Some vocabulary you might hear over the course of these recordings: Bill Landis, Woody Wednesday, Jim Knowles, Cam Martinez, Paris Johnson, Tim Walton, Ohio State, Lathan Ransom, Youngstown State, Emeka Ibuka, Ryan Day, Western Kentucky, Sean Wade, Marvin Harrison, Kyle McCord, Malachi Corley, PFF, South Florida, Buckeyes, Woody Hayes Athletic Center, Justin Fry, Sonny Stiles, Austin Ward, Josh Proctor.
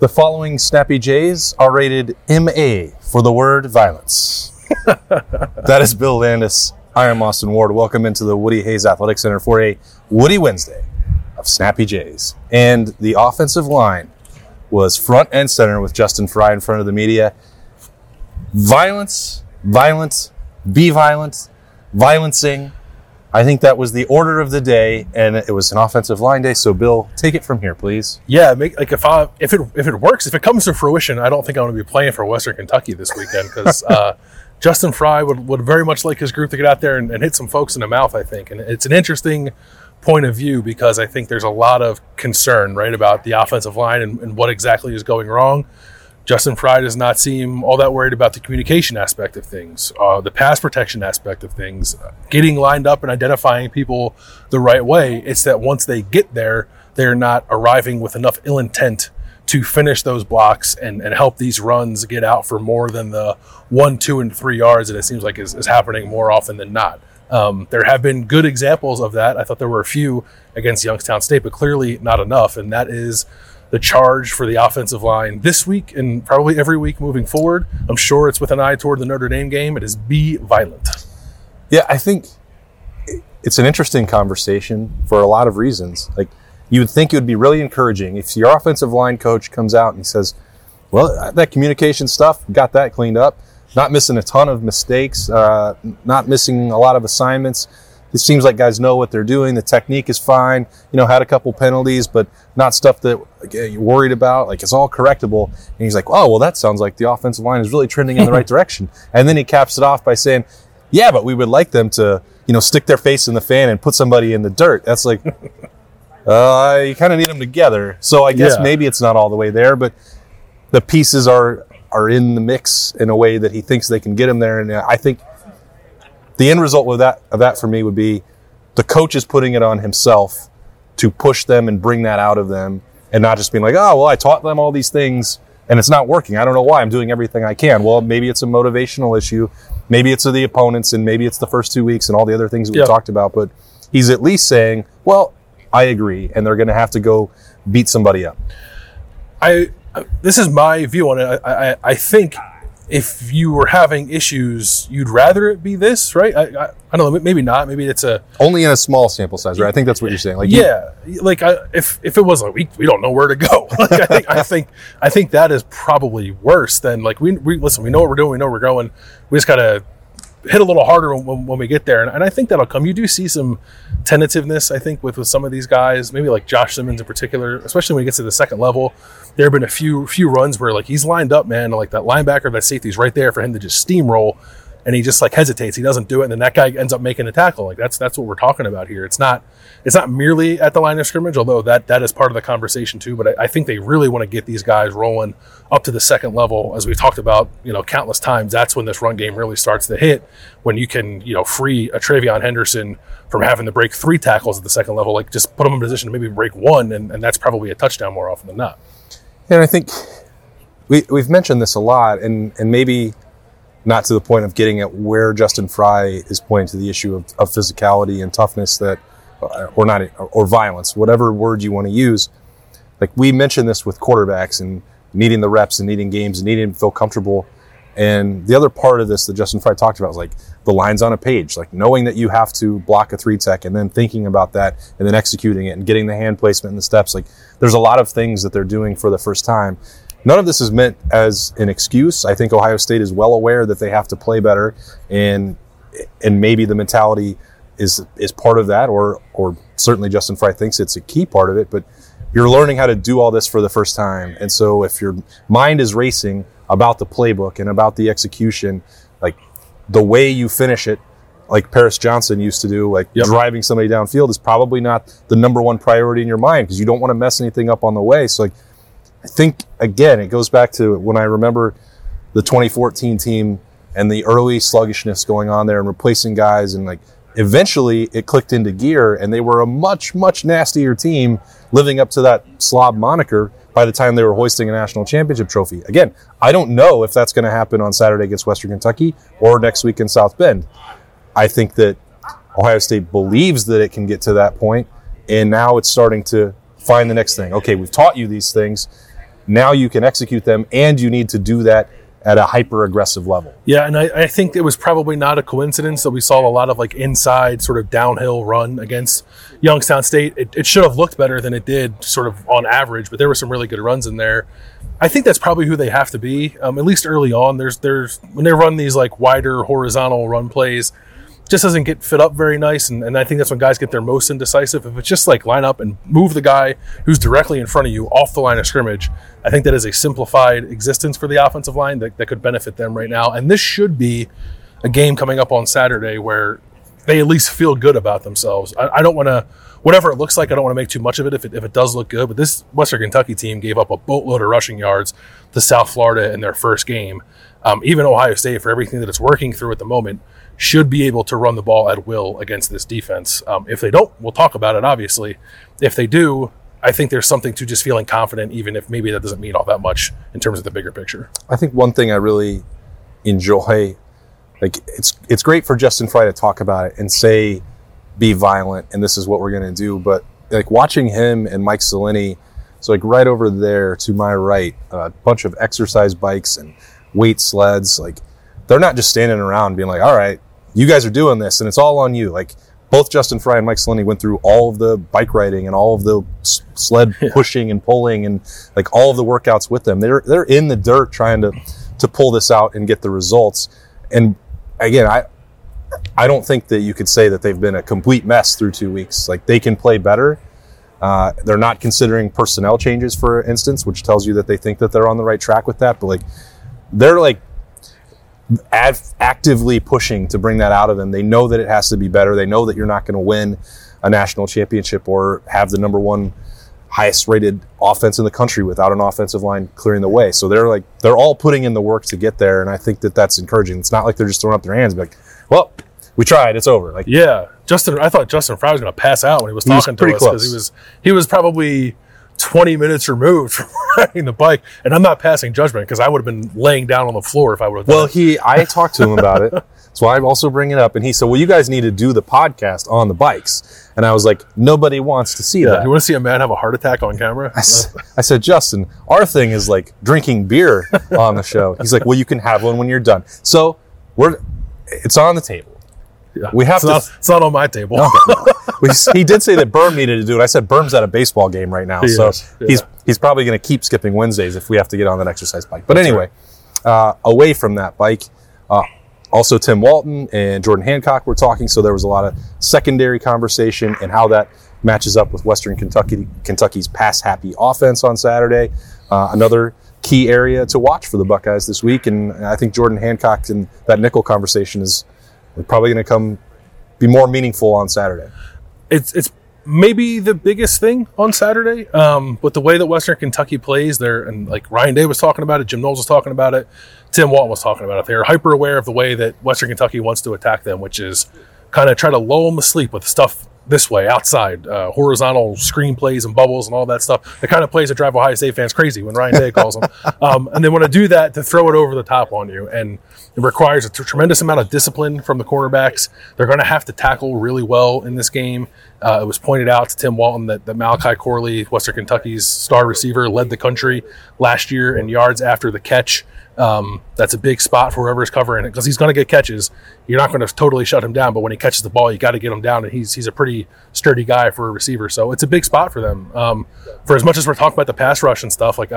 The following Snappy Jays are rated MA for the word violence. That is Bill Landis. I am Austin Ward. Welcome into the Woody Hayes Athletic Center for a Woody Wednesday of Snappy Jays. And the offensive line was front and center with Justin Fry in front of the media. Violence, violence, be violent, violencing. I think that was the order of the day, and it was an offensive line day. So, Bill, take it from here, please. Yeah, if it works, if it comes to fruition, I don't think I'm going to be playing for Western Kentucky this weekend because Justin Fry would very much like his group to get out there and hit some folks in the mouth, I think. And it's an interesting point of view because I think there's a lot of concern, right, about the offensive line and what exactly is going wrong. Justin Fry does not seem all that worried about the communication aspect of things, the pass protection aspect of things, getting lined up and identifying people the right way. It's that once they get there, they're not arriving with enough ill intent to finish those blocks and help these runs get out for more than the 1, 2, and 3 yards that it seems like is happening more often than not. There have been good examples of that. I thought there were a few against Youngstown State, but clearly not enough, and that is the charge for the offensive line this week and probably every week moving forward. I'm sure it's with an eye toward the Notre Dame game. It is be violent. Yeah, I think it's an interesting conversation for a lot of reasons. Like, you would think it would be really encouraging if your offensive line coach comes out and he says, well, that communication stuff, got that cleaned up, not missing a ton of mistakes, not missing a lot of assignments. It seems like guys know what they're doing. The technique is fine. You know, had a couple penalties, but not stuff that you're worried about. Like, it's all correctable. And he's like, oh, well, that sounds like the offensive line is really trending in the right direction. And then he caps it off by saying, yeah, but we would like them to, you know, stick their face in the fan and put somebody in the dirt. That's like, you kind of need them together. So I guess maybe it's not all the way there, but the pieces are in the mix in a way that he thinks they can get them there. And I think the end result of that for me would be the coach is putting it on himself to push them and bring that out of them and not just being like, oh, well, I taught them all these things and it's not working. I don't know why. I'm doing everything I can. Well, maybe it's a motivational issue. Maybe it's the opponents and maybe it's the first 2 weeks and all the other things that we talked about. But he's at least saying, well, I agree, and they're going to have to go beat somebody up. This is my view on it. I think if you were having issues, you'd rather it be this, right? I don't know, maybe not. Maybe it's only in a small sample size, right? I think that's what you're saying. Like, yeah, if it was like we don't know where to go. Like, I think that is probably worse than like we listen. We know what we're doing. We know where we're going. We just gotta hit a little harder when we get there, and I think that'll come. You do see some tentativeness, I think, with some of these guys, maybe like Josh Simmons in particular, especially when he gets to the second level. There have been a few runs where like he's lined up, man, like that linebacker, that safety's right there for him to just steamroll, and he just like hesitates, he doesn't do it, and then that guy ends up making a tackle. Like that's what we're talking about here. It's not merely at the line of scrimmage, although that is part of the conversation too. But I think they really want to get these guys rolling up to the second level, as we talked about, you know, countless times. That's when this run game really starts to hit, when you can, you know, free a Trevion Henderson from having to break 3 tackles at the second level. Like, just put them in position to maybe break 1, and that's probably a touchdown more often than not. And I think we've mentioned this a lot, and maybe not to the point of getting at where Justin Fry is pointing to the issue of physicality and toughness that, or not, or violence, whatever word you want to use. Like, we mentioned this with quarterbacks and needing the reps and needing games and needing to feel comfortable. And the other part of this that Justin Fry talked about was like the lines on a page, like knowing that you have to block a 3-tech and then thinking about that and then executing it and getting the hand placement and the steps. Like, there's a lot of things that they're doing for the first time. None of this is meant as an excuse. I think Ohio State is well aware that they have to play better, and maybe the mentality is part of that, or certainly Justin Fry thinks it's a key part of it. But you're learning how to do all this for the first time, and so if your mind is racing about the playbook and about the execution, like the way you finish it, like Paris Johnson used to do, like driving somebody downfield is probably not the number one priority in your mind because you don't want to mess anything up on the way. So, like, I think, again, it goes back to when I remember the 2014 team and the early sluggishness going on there and replacing guys, and like eventually it clicked into gear and they were a much, much nastier team living up to that slob moniker by the time they were hoisting a national championship trophy. Again, I don't know if that's going to happen on Saturday against Western Kentucky or next week in South Bend. I think that Ohio State believes that it can get to that point, and now it's starting to find the next thing. Okay, we've taught you these things. Now you can execute them, and you need to do that at a hyper-aggressive level. Yeah, and I think it was probably not a coincidence that we saw a lot of like inside sort of downhill run against Youngstown State. It should have looked better than it did sort of on average, but there were some really good runs in there. I think that's probably who they have to be, at least early on. There's when they run these like wider horizontal run plays, it just doesn't get fit up very nice, and I think that's when guys get their most indecisive. If it's just like line up and move the guy who's directly in front of you off the line of scrimmage, I think that is a simplified existence for the offensive line that could benefit them right now. And this should be a game coming up on Saturday where they at least feel good about themselves. I don't want to, whatever it looks like, I don't want to make too much of it if it does look good, but this Western Kentucky team gave up a boatload of rushing yards to South Florida in their first game. Even Ohio State, for everything that it's working through at the moment, should be able to run the ball at will against this defense. If they don't, we'll talk about it, obviously. If they do, I think there's something to just feeling confident, even if maybe that doesn't mean all that much in terms of the bigger picture. I think one thing I really enjoy, like it's great for Justin Fry to talk about it and say, be violent, and this is what we're going to do. But like watching him and Mike Salini, so like right over there to my right, a bunch of exercise bikes and weight sleds, like they're not just standing around being like, all right, you guys are doing this and it's all on you. Like both Justin Fry and Mike Salini went through all of the bike riding and all of the sled pushing and pulling and like all of the workouts with them. They're in the dirt trying to pull this out and get the results. And again, I don't think that you could say that they've been a complete mess through 2 weeks. Like they can play better. They're not considering personnel changes, for instance, which tells you that they think that they're on the right track with that. But like they're like actively pushing to bring that out of them. They know that it has to be better. They know that you're not going to win a national championship or have the number one highest rated offense in the country without an offensive line clearing the way. So they're like, they're all putting in the work to get there. And I think that that's encouraging. It's not like they're just throwing up their hands and be like, well, we tried, it's over. Like, yeah. I thought Justin Fry was going to pass out when he was talking to us, because he was probably 20 minutes removed from riding the bike. And I'm not passing judgment, because I would have been laying down on the floor if I would have done it. Well, I talked to him about it. So I also bring it up. And he said, well, you guys need to do the podcast on the bikes. And I was like, nobody wants to see that. You want to see a man have a heart attack on camera? I said, Justin, our thing is like drinking beer on the show. He's like, well, you can have one when you're done. So it's on the table. Yeah. It's not on my table. No. He did say that Berm needed to do it. I said Berm's at a baseball game right now, he's probably going to keep skipping Wednesdays if we have to get on that exercise bike. But away from that bike, also Tim Walton and Jordan Hancock were talking, so there was a lot of secondary conversation and how that matches up with Western Kentucky's pass-happy offense on Saturday. Another key area to watch for the Buckeyes this week, and I think Jordan Hancock and that nickel conversation is probably going to be more meaningful on Saturday. It's maybe the biggest thing on Saturday. But the way that Western Kentucky plays there, and like Ryan Day was talking about it, Jim Knowles was talking about it, Tim Walton was talking about it. They're hyper aware of the way that Western Kentucky wants to attack them, which is kind of try to lull them asleep with stuff this way, outside, horizontal screen plays and bubbles and all that stuff. The kind of plays that drive Ohio State fans crazy when Ryan Day calls them. And they want to do that to throw it over the top on you. And it requires a tremendous amount of discipline from the cornerbacks. They're going to have to tackle really well in this game. It was pointed out to Tim Walton that Malachi Corley, Western Kentucky's star receiver, led the country last year in yards after the catch. That's a big spot for whoever's covering it, because he's going to get catches. You're not going to totally shut him down, but when he catches the ball, you got to get him down, and he's a pretty sturdy guy for a receiver. So it's a big spot for them. For as much as we're talking about the pass rush and stuff, like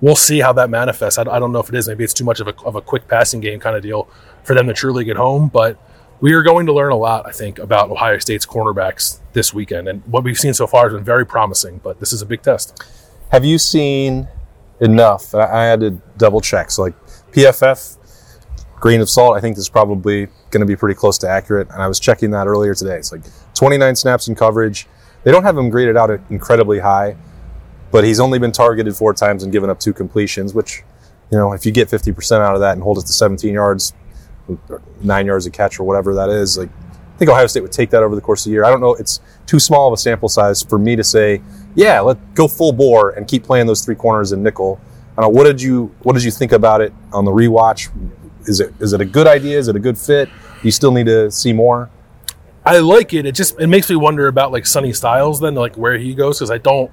we'll see how that manifests. I don't know if it is. Maybe it's too much of a quick passing game kind of deal for them to truly get home, but we are going to learn a lot, I think, about Ohio State's cornerbacks this weekend, and what we've seen so far has been very promising, but this is a big test. Have you seen enough? I had to double check. So like PFF, grain of salt, I think this is probably going to be pretty close to accurate. And I was checking that earlier today. It's like 29 snaps in coverage. They don't have him graded out incredibly high, but he's only been targeted 4 times and given up 2 completions, which, you know, if you get 50% out of that and hold it to 17 yards, 9 yards a catch or whatever that is, like I think Ohio State would take that over the course of the year. I don't know. It's too small of a sample size for me to say, yeah, let's go full bore and keep playing those three corners and nickel. I don't know, what did you think about it on the rewatch? Is it a good idea? Is it a good fit? You still need to see more? I like it. It makes me wonder about like Sonny Stiles then, like where he goes, because I don't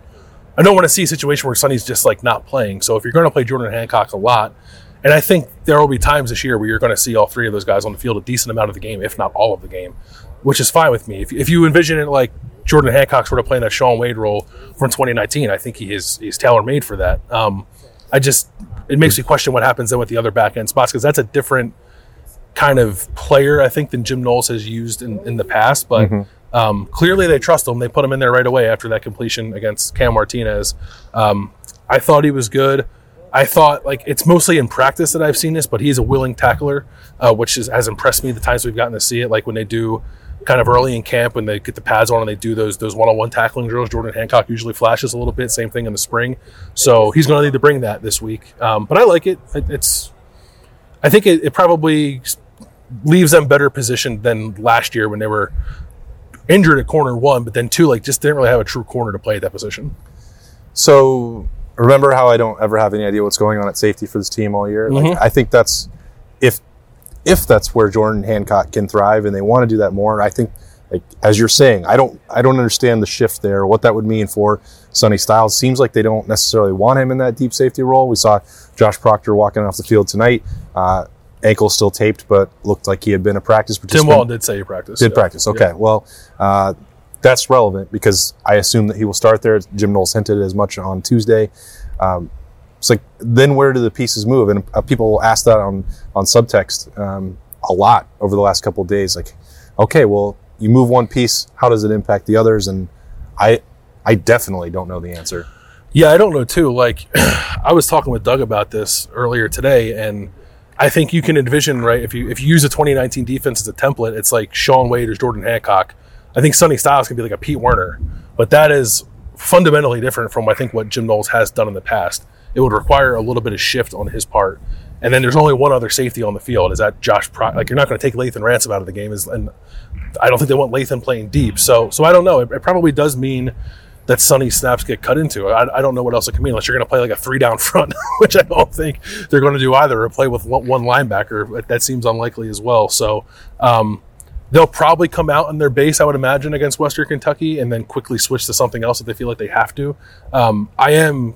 I don't want to see a situation where Sonny's just like not playing. So if you're going to play Jordan Hancock a lot, and I think there will be times this year where you're going to see all three of those guys on the field a decent amount of the game, if not all of the game, which is fine with me. If you envision it like Jordan Hancock sort of playing that Sean Wade role from 2019, I think he's tailor-made for that. It makes me question what happens then with the other back-end spots, because that's a different kind of player, I think, than Jim Knowles has used in the past. But clearly they trust him. They put him in there right away after that completion against Cam Martinez. I thought he was good. I thought, like, it's mostly in practice that I've seen this, but he's a willing tackler, which has impressed me the times we've gotten to see it. Like when they do kind of early in camp, when they get the pads on and they do those one-on-one tackling drills, Jordan Hancock usually flashes a little bit. Same thing in the spring. So he's going to need to bring that this week. But I like it. I think it probably leaves them better positioned than last year when they were injured at corner one, but then two, like, just didn't really have a true corner to play at that position. So remember how I don't ever have any idea what's going on at safety for this team all year? Like, I think that's if that's where Jordan Hancock can thrive, and they want to do that more. And I think, like, as you're saying, I don't understand the shift there, what that would mean for Sonny Stiles. Seems like they don't necessarily want him in that deep safety role. We saw Josh Proctor walking off the field tonight. Ankle still taped, but looked like he had been a practice participant. Tim Walton did say he practiced. Did practice. Okay. Yeah. Well, that's relevant because I assume that he will start there. Jim Knowles hinted as much on Tuesday. It's like, then where do the pieces move? And people ask that on subtext a lot over the last couple of days. Like, okay, well, you move one piece, how does it impact the others? And I definitely don't know the answer. Yeah, I don't know too. Like, I was talking with Doug about this earlier today, and I think you can envision, right, if you use a 2019 defense as a template, it's like Sean Wade or Jordan Hancock. I think Sonny Stiles can be like a Pete Werner, but that is fundamentally different from, I think, what Jim Knowles has done in the past. It would require a little bit of shift on his part. And then there's only one other safety on the field. Is that Josh Proctor? Like, you're not going to take Lathan Ransom out of the game. And I don't think they want Lathan playing deep. So I don't know. It probably does mean that Sonny snaps get cut into. I don't know what else it can mean, unless you're going to play like a three-down front, which I don't think they're going to do either, or play with one linebacker. That seems unlikely as well. So they'll probably come out in their base, I would imagine, against Western Kentucky, and then quickly switch to something else if they feel like they have to. I am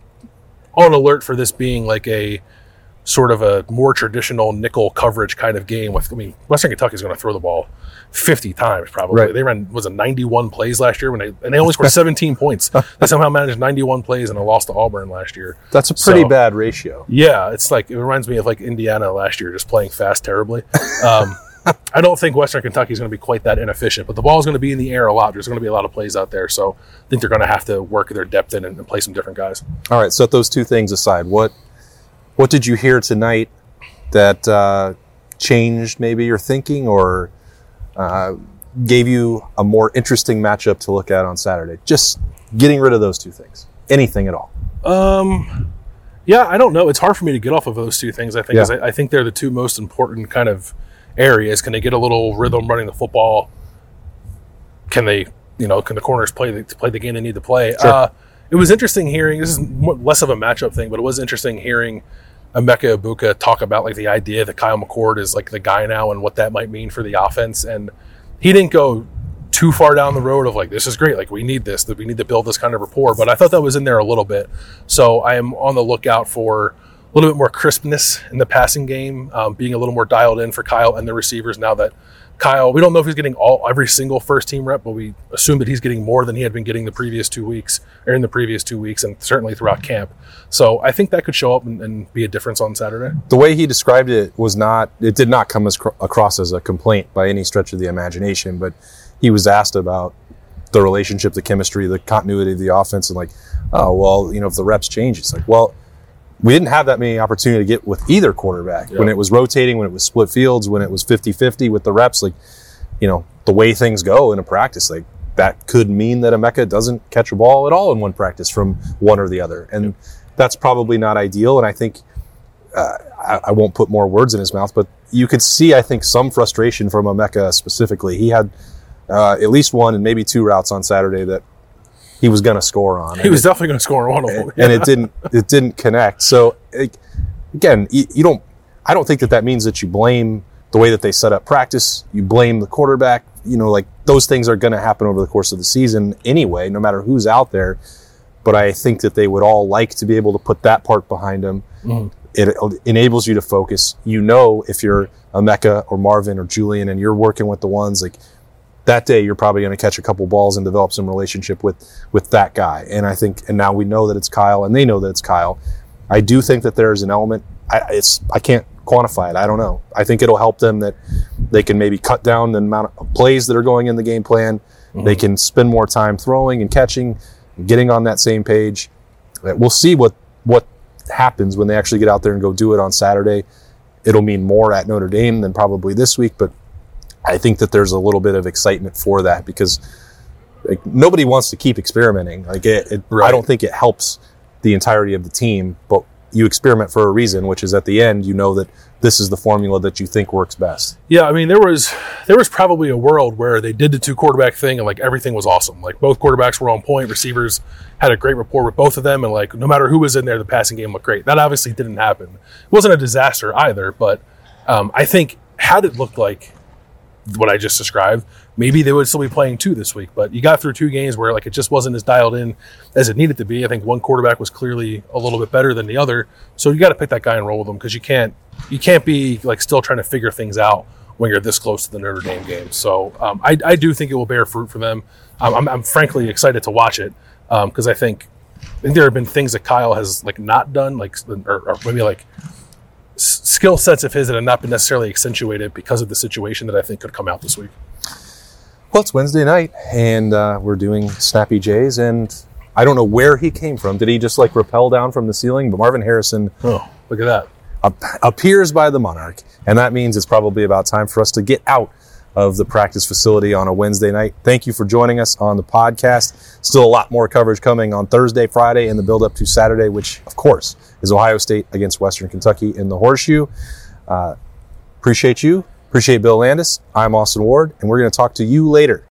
on alert for this being like a sort of a more traditional nickel coverage kind of game. Western Kentucky is going to throw the ball 50 times probably. Right. They ran 91 plays last year and they only scored 17 points. They somehow managed 91 plays and a loss to Auburn last year. That's a pretty bad ratio. Yeah, it's like, it reminds me of like Indiana last year, just playing fast terribly. I don't think Western Kentucky is going to be quite that inefficient, but the ball is going to be in the air a lot. There's going to be a lot of plays out there, so I think they're going to have to work their depth in and play some different guys. All right, set those two things aside. What did you hear tonight that changed maybe your thinking or gave you a more interesting matchup to look at on Saturday? Just getting rid of those two things, anything at all. Yeah, I don't know. It's hard for me to get off of those two things, I think. Yeah. I think they're the two most important kind of areas. Can they get a little rhythm running the football? Can they, can the corners play the game they need to play? Sure. It was interesting hearing, this is less of a matchup thing, but it was interesting hearing Emeka Ibuka talk about like the idea that Kyle McCord is like the guy now and what that might mean for the offense. And he didn't go too far down the road of like, this is great, like we need this, that we need to build this kind of rapport. But I thought that was in there a little bit. So I am on the lookout for a little bit more crispness in the passing game, being a little more dialed in for Kyle and the receivers now that Kyle, we don't know if he's getting every single first team rep, but we assume that he's getting more than he had been getting in the previous two weeks and certainly throughout camp. So I think that could show up and be a difference on Saturday. The way he described it did not come across as a complaint by any stretch of the imagination, but he was asked about the relationship, the chemistry, the continuity of the offense, and like, oh, well, if the reps change, it's like, well, we didn't have that many opportunity to get with either quarterback. Yep. When it was rotating, when it was split fields, when it was 50-50 with the reps, like, the way things go in a practice, like that could mean that Emeka doesn't catch a ball at all in one practice from one or the other. And that's probably not ideal. And I think I won't put more words in his mouth, but you could see, I think, some frustration from Emeka specifically. He had at least one and maybe two routes on Saturday that he was going to score on. He was definitely going to score on one of them, and it didn't connect. So again, you don't. I don't think that means that you blame the way that they set up practice. You blame the quarterback. Like those things are going to happen over the course of the season anyway, no matter who's out there. but I think that they would all like to be able to put that part behind them. Mm. It enables you to focus. You know, if you're Emeka or Marvin or Julian and you're working with the ones, like that day you're probably going to catch a couple balls and develop some relationship with that guy. And I think, and now we know that it's Kyle and they know that it's Kyle. I do think that there's an element. I can't quantify it. I don't know. I think it'll help them that they can maybe cut down the amount of plays that are going in the game plan. Mm-hmm. They can spend more time throwing and catching, and getting on that same page. We'll see what happens when they actually get out there and go do it on Saturday. It'll mean more at Notre Dame than probably this week, but I think that there's a little bit of excitement for that because like, nobody wants to keep experimenting. Like I don't think it helps the entirety of the team, but you experiment for a reason, which is at the end, you know that this is the formula that you think works best. Yeah, I mean, there was probably a world where they did the two quarterback thing and like everything was awesome. Like both quarterbacks were on point, receivers had a great rapport with both of them, and like no matter who was in there, the passing game looked great. That obviously didn't happen. It wasn't a disaster either, but I think had it looked like what I just described, maybe they would still be playing two this week. But you got through two games where like it just wasn't as dialed in as it needed to be. I think one quarterback was clearly a little bit better than the other, so you got to pick that guy and roll with him because you can't be like still trying to figure things out when you're this close to the Notre Dame game. So I do think it will bear fruit for them. I'm frankly excited to watch it because I think there have been things that Kyle has like not done, like or maybe like skill sets of his that have not been necessarily accentuated because of the situation that I think could come out this week. Well, it's Wednesday night, and we're doing Snappy Jays, and I don't know where he came from. Did he just, like, rappel down from the ceiling? But Marvin Harrison, look at that, appears by the Monarch, and that means it's probably about time for us to get out of the practice facility on a Wednesday night. Thank you for joining us on the podcast. Still a lot more coverage coming on Thursday, Friday, and the build-up to Saturday, which, of course, is Ohio State against Western Kentucky in the Horseshoe. Appreciate you. Appreciate Bill Landis. I'm Austin Ward, and we're going to talk to you later.